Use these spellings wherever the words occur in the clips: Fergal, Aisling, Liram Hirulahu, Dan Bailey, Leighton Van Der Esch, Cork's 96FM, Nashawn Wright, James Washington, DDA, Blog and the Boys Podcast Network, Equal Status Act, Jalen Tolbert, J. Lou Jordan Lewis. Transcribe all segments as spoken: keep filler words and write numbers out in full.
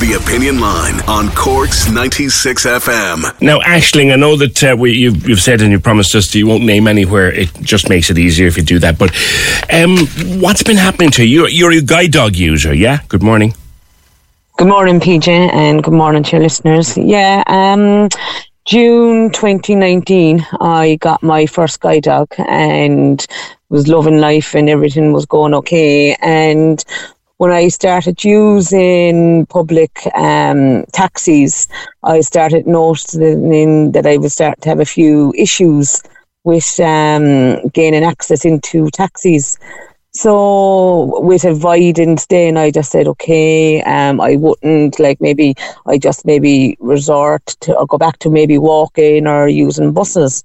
The Opinion Line on Cork's ninety-six F M. Now, Aisling, I know that uh, we, you've, you've said and you promised us that you won't name anywhere. It just makes it easier if you do that. But um, what's been happening to you? You're, you're a guide dog user, yeah? Good morning. Good morning, P J, and good morning to your listeners. Yeah, um, June twenty nineteen, I got my first guide dog and was loving life and everything was going okay. And when I started using public um, taxis, I started noticing that I was starting to have a few issues with um, gaining access into taxis. So with a avoidance then, I just said, okay, um, I wouldn't, like maybe I just maybe resort to or go back to maybe walking or using buses.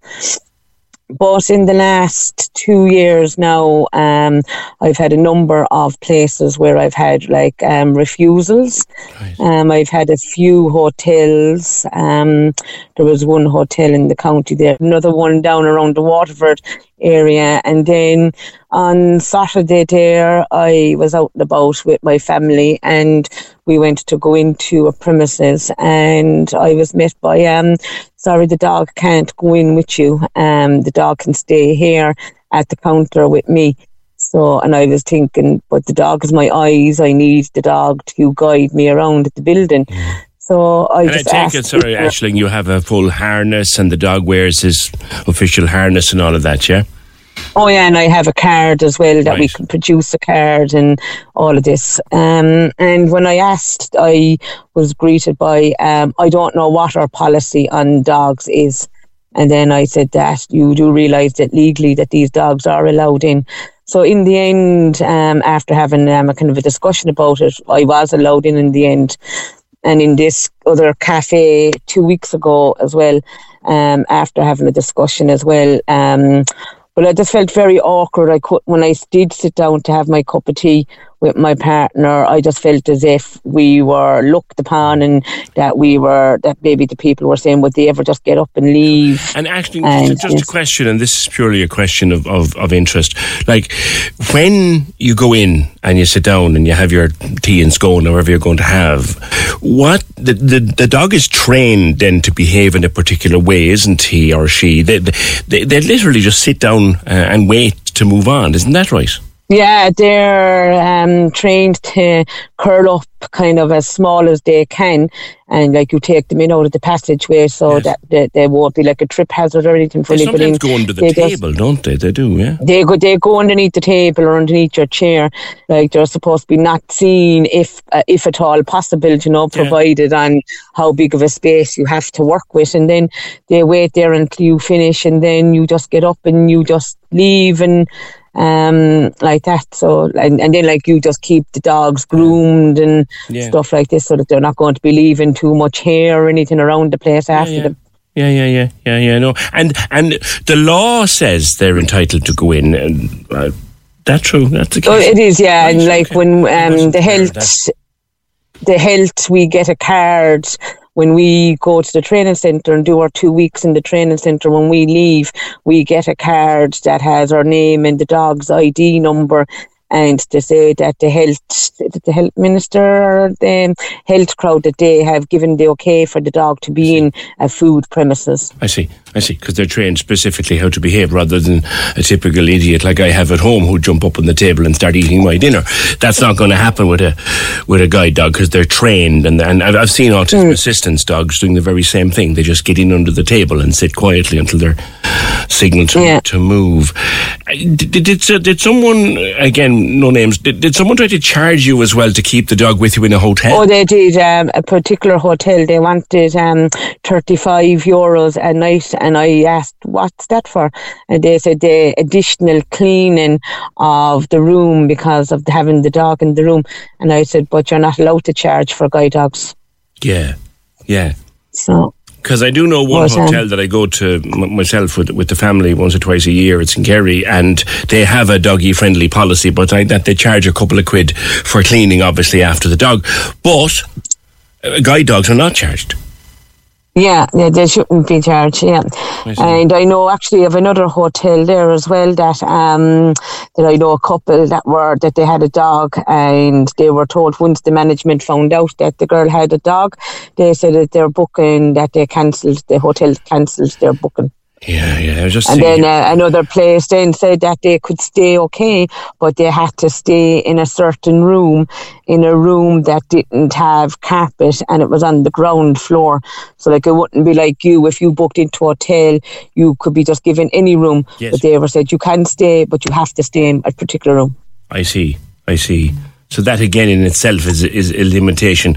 But in the last two years now, um, I've had a number of places where I've had like um, refusals. Right. Um, I've had a few hotels. Um, there was one hotel in the county there, another one down around the Waterford area. And then on Saturday there, I was out and about with my family and we went to go into a premises and I was met by, um, sorry, the dog can't go in with you. Um, the dog can stay here at the counter with me. So, and I was thinking, but the dog is my eyes. I need the dog to guide me around the building. So I and just I take it, sorry, Aisling, you have a full harness and the dog wears his official harness and all of that, yeah? Oh, yeah, and I have a card as well that right. we can produce a card and all of this. Um, and when I asked, I was greeted by, um, I don't know what our policy on dogs is. And then I said that you do realise that legally that these dogs are allowed in. So in the end, um, after having um, a kind of a discussion about it, I was allowed in in the end. And in this other cafe two weeks ago as well, um, after having a discussion as well, um, but I just felt very awkward. I could, when I did sit down to have my cup of tea with my partner, I just felt as if we were looked upon and that we were, that maybe the people were saying, would they ever just get up and leave? And actually, and, just a question, and this is purely a question of, of, of interest. Like, when you go in and you sit down and you have your tea and scone or whatever you're going to have, what, the, the, the dog is trained then to behave in a particular way, isn't he or she? They, they, they literally just sit down and wait to move on, isn't that right? Yeah, they're um, trained to curl up kind of as small as they can, and like you take them in out of the passageway so yes. that, that there won't be like a trip hazard or anything for anybody. They sometimes go under the they table, just, don't they? They do, yeah. They go, they go underneath the table or underneath your chair. Like they're supposed to be not seen if uh, if at all possible, you know, provided yeah. on how big of a space you have to work with. And then they wait there until you finish and then you just get up and you just leave and Um, like that. So, and, and then like you just keep the dogs groomed and yeah. stuff like this, so that they're not going to be leaving too much hair or anything around the place after yeah, yeah. them. Yeah, yeah, yeah, yeah, yeah. No, and and the law says they're entitled to go in. And uh, that's true. That's the case. Oh, it is. Yeah, right, and like okay. when um, the health, the health, we get a card. When we go to the training centre and do our two weeks in the training centre, when we leave, we get a card that has our name and the dog's I D number and they say that the health that the health minister or the health crowd that they have given the okay for the dog to be in a food premises. I see, I see, because they're trained specifically how to behave rather than a typical idiot like I have at home who jump up on the table and start eating my dinner. That's not going to happen with a with a guide dog because they're trained, and and I've seen autism mm. assistance dogs doing the very same thing. They just get in under the table and sit quietly until they're signaled to, yeah. to move. Did, did, did someone, again, no names, did, did someone try to charge you as well to keep the dog with you in a hotel? Oh, they did. Um, a particular hotel, they wanted um, thirty-five euros a night, and I asked, what's that for? And they said the additional cleaning of the room because of the, having the dog in the room. And I said, but you're not allowed to charge for guide dogs. Yeah, yeah. So... Because I do know one well, hotel um, that I go to myself with with the family once or twice a year. It's in Kerry, and they have a doggy-friendly policy, but I, that they charge a couple of quid for cleaning, obviously, after the dog. But uh, guide dogs are not charged. Yeah, yeah, they shouldn't be charged, yeah. I and I know actually of another hotel there as well that um, that I know a couple that were, that they had a dog, and they were told once the management found out that the girl had a dog, they said that their booking, that they cancelled, the hotel cancelled their booking. Yeah, yeah. I was just and then uh, another place then said that they could stay okay, but they had to stay in a certain room, in a room that didn't have carpet and it was on the ground floor. So like it wouldn't be like you, if you booked into a hotel, you could be just given any room. Yes. But they were said you can stay, but you have to stay in a particular room. I see, I see. So that again in itself is is a limitation.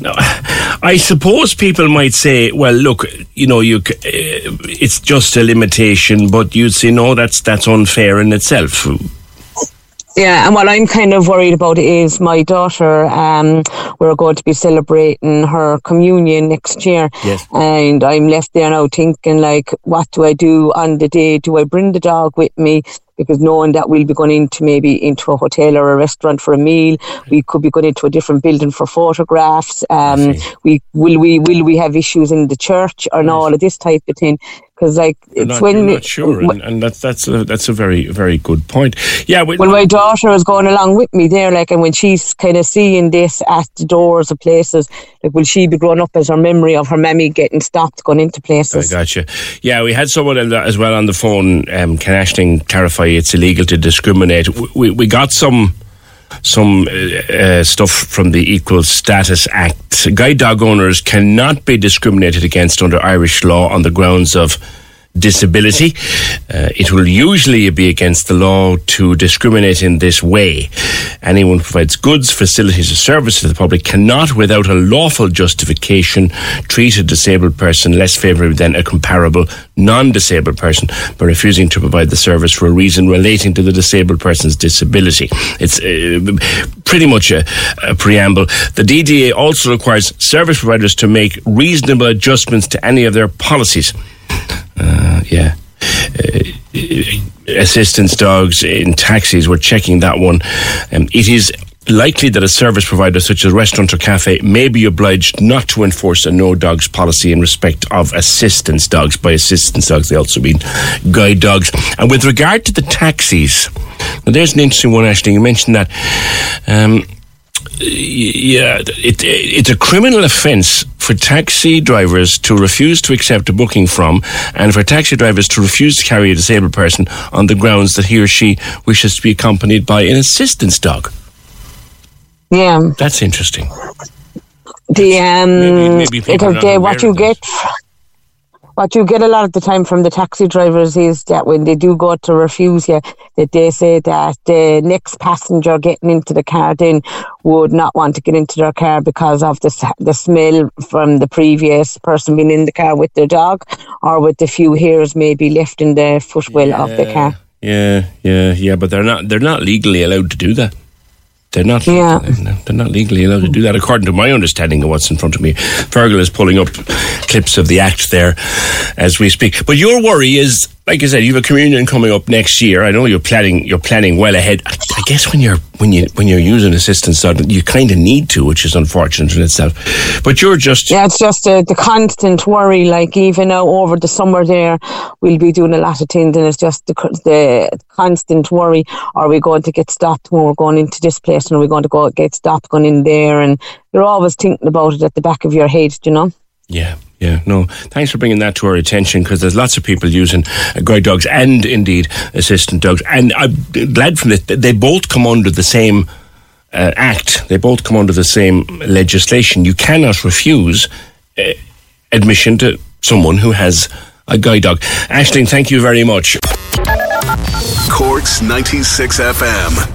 Now, I suppose people might say, "Well, look, you know, you it's just a limitation," but you'd say, "No, that's that's unfair in itself." Yeah, and what I'm kind of worried about is my daughter, um, we're going to be celebrating her communion next year. Yes. And I'm left there now thinking, like, what do I do on the day? Do I bring the dog with me? Because knowing that we'll be going into maybe into a hotel or a restaurant for a meal, we could be going into a different building for photographs. Um, we will we will we have issues in the church or not, all of this type of thing. Because like you're it's not, when you're not sure, and, and that's that's a, that's a very very good point. Yeah, when well, my daughter is going along with me there, like, and when she's kind of seeing this at the doors of places, like, will she be growing up as her memory of her mammy getting stopped going into places? I gotcha. Yeah, we had someone as well on the phone, um, Can Aisling clarify it's illegal to discriminate. We we, we got some. Some uh, stuff from the Equal Status Act. Guide dog owners cannot be discriminated against under Irish law on the grounds of disability. Uh, it will usually be against the law to discriminate in this way. Anyone who provides goods, facilities or services to the public cannot, without a lawful justification, treat a disabled person less favourably than a comparable non-disabled person by refusing to provide the service for a reason relating to the disabled person's disability. It's uh, pretty much a, a preamble. The D D A also requires service providers to make reasonable adjustments to any of their policies. Uh, yeah. Uh, assistance dogs in taxis, we're checking that one. Um, it is likely that a service provider such as a restaurant or cafe may be obliged not to enforce a no dogs policy in respect of assistance dogs. By assistance dogs, they also mean guide dogs. And with regard to the taxis, now there's an interesting one, Aisling. You mentioned that. Um, Yeah, it, it, it's a criminal offence for taxi drivers to refuse to accept a booking from, and for taxi drivers to refuse to carry a disabled person on the grounds that he or she wishes to be accompanied by an assistance dog. Yeah. That's interesting. The um, maybe, maybe it'll get what you get... What you get a lot of the time from the taxi drivers is that when they do go to refuse you, that they say that the next passenger getting into the car then would not want to get into their car because of the the smell from the previous person being in the car with their dog, or with the few hairs maybe left in the footwell yeah, of the car. Yeah, yeah, yeah. But they're not they're not legally allowed to do that. They're not yeah. they're not legally allowed to do that, according to my understanding of what's in front of me. Fergal is pulling up clips of the Act there as we speak. But your worry is, like I said, you have a communion coming up next year. I know you're planning you're planning well ahead. I, I guess when you're when you when you're using assistance, you kind of need to, which is unfortunate in itself. But you're just yeah, it's just uh, the constant worry. Like even now over the summer, there we'll be doing a lot of things, and it's just the the constant worry: are we going to get stopped when we're going into this place, and are we going to go get stopped going in there? And you're always thinking about it at the back of your head, you know. Yeah. Yeah, no, thanks for bringing that to our attention, because there's lots of people using uh, guide dogs and indeed assistant dogs. And I'm glad from this, they both come under the same uh, act. They both come under the same legislation. You cannot refuse uh, admission to someone who has a guide dog. Aisling, thank you very much. Cork's ninety-six F M.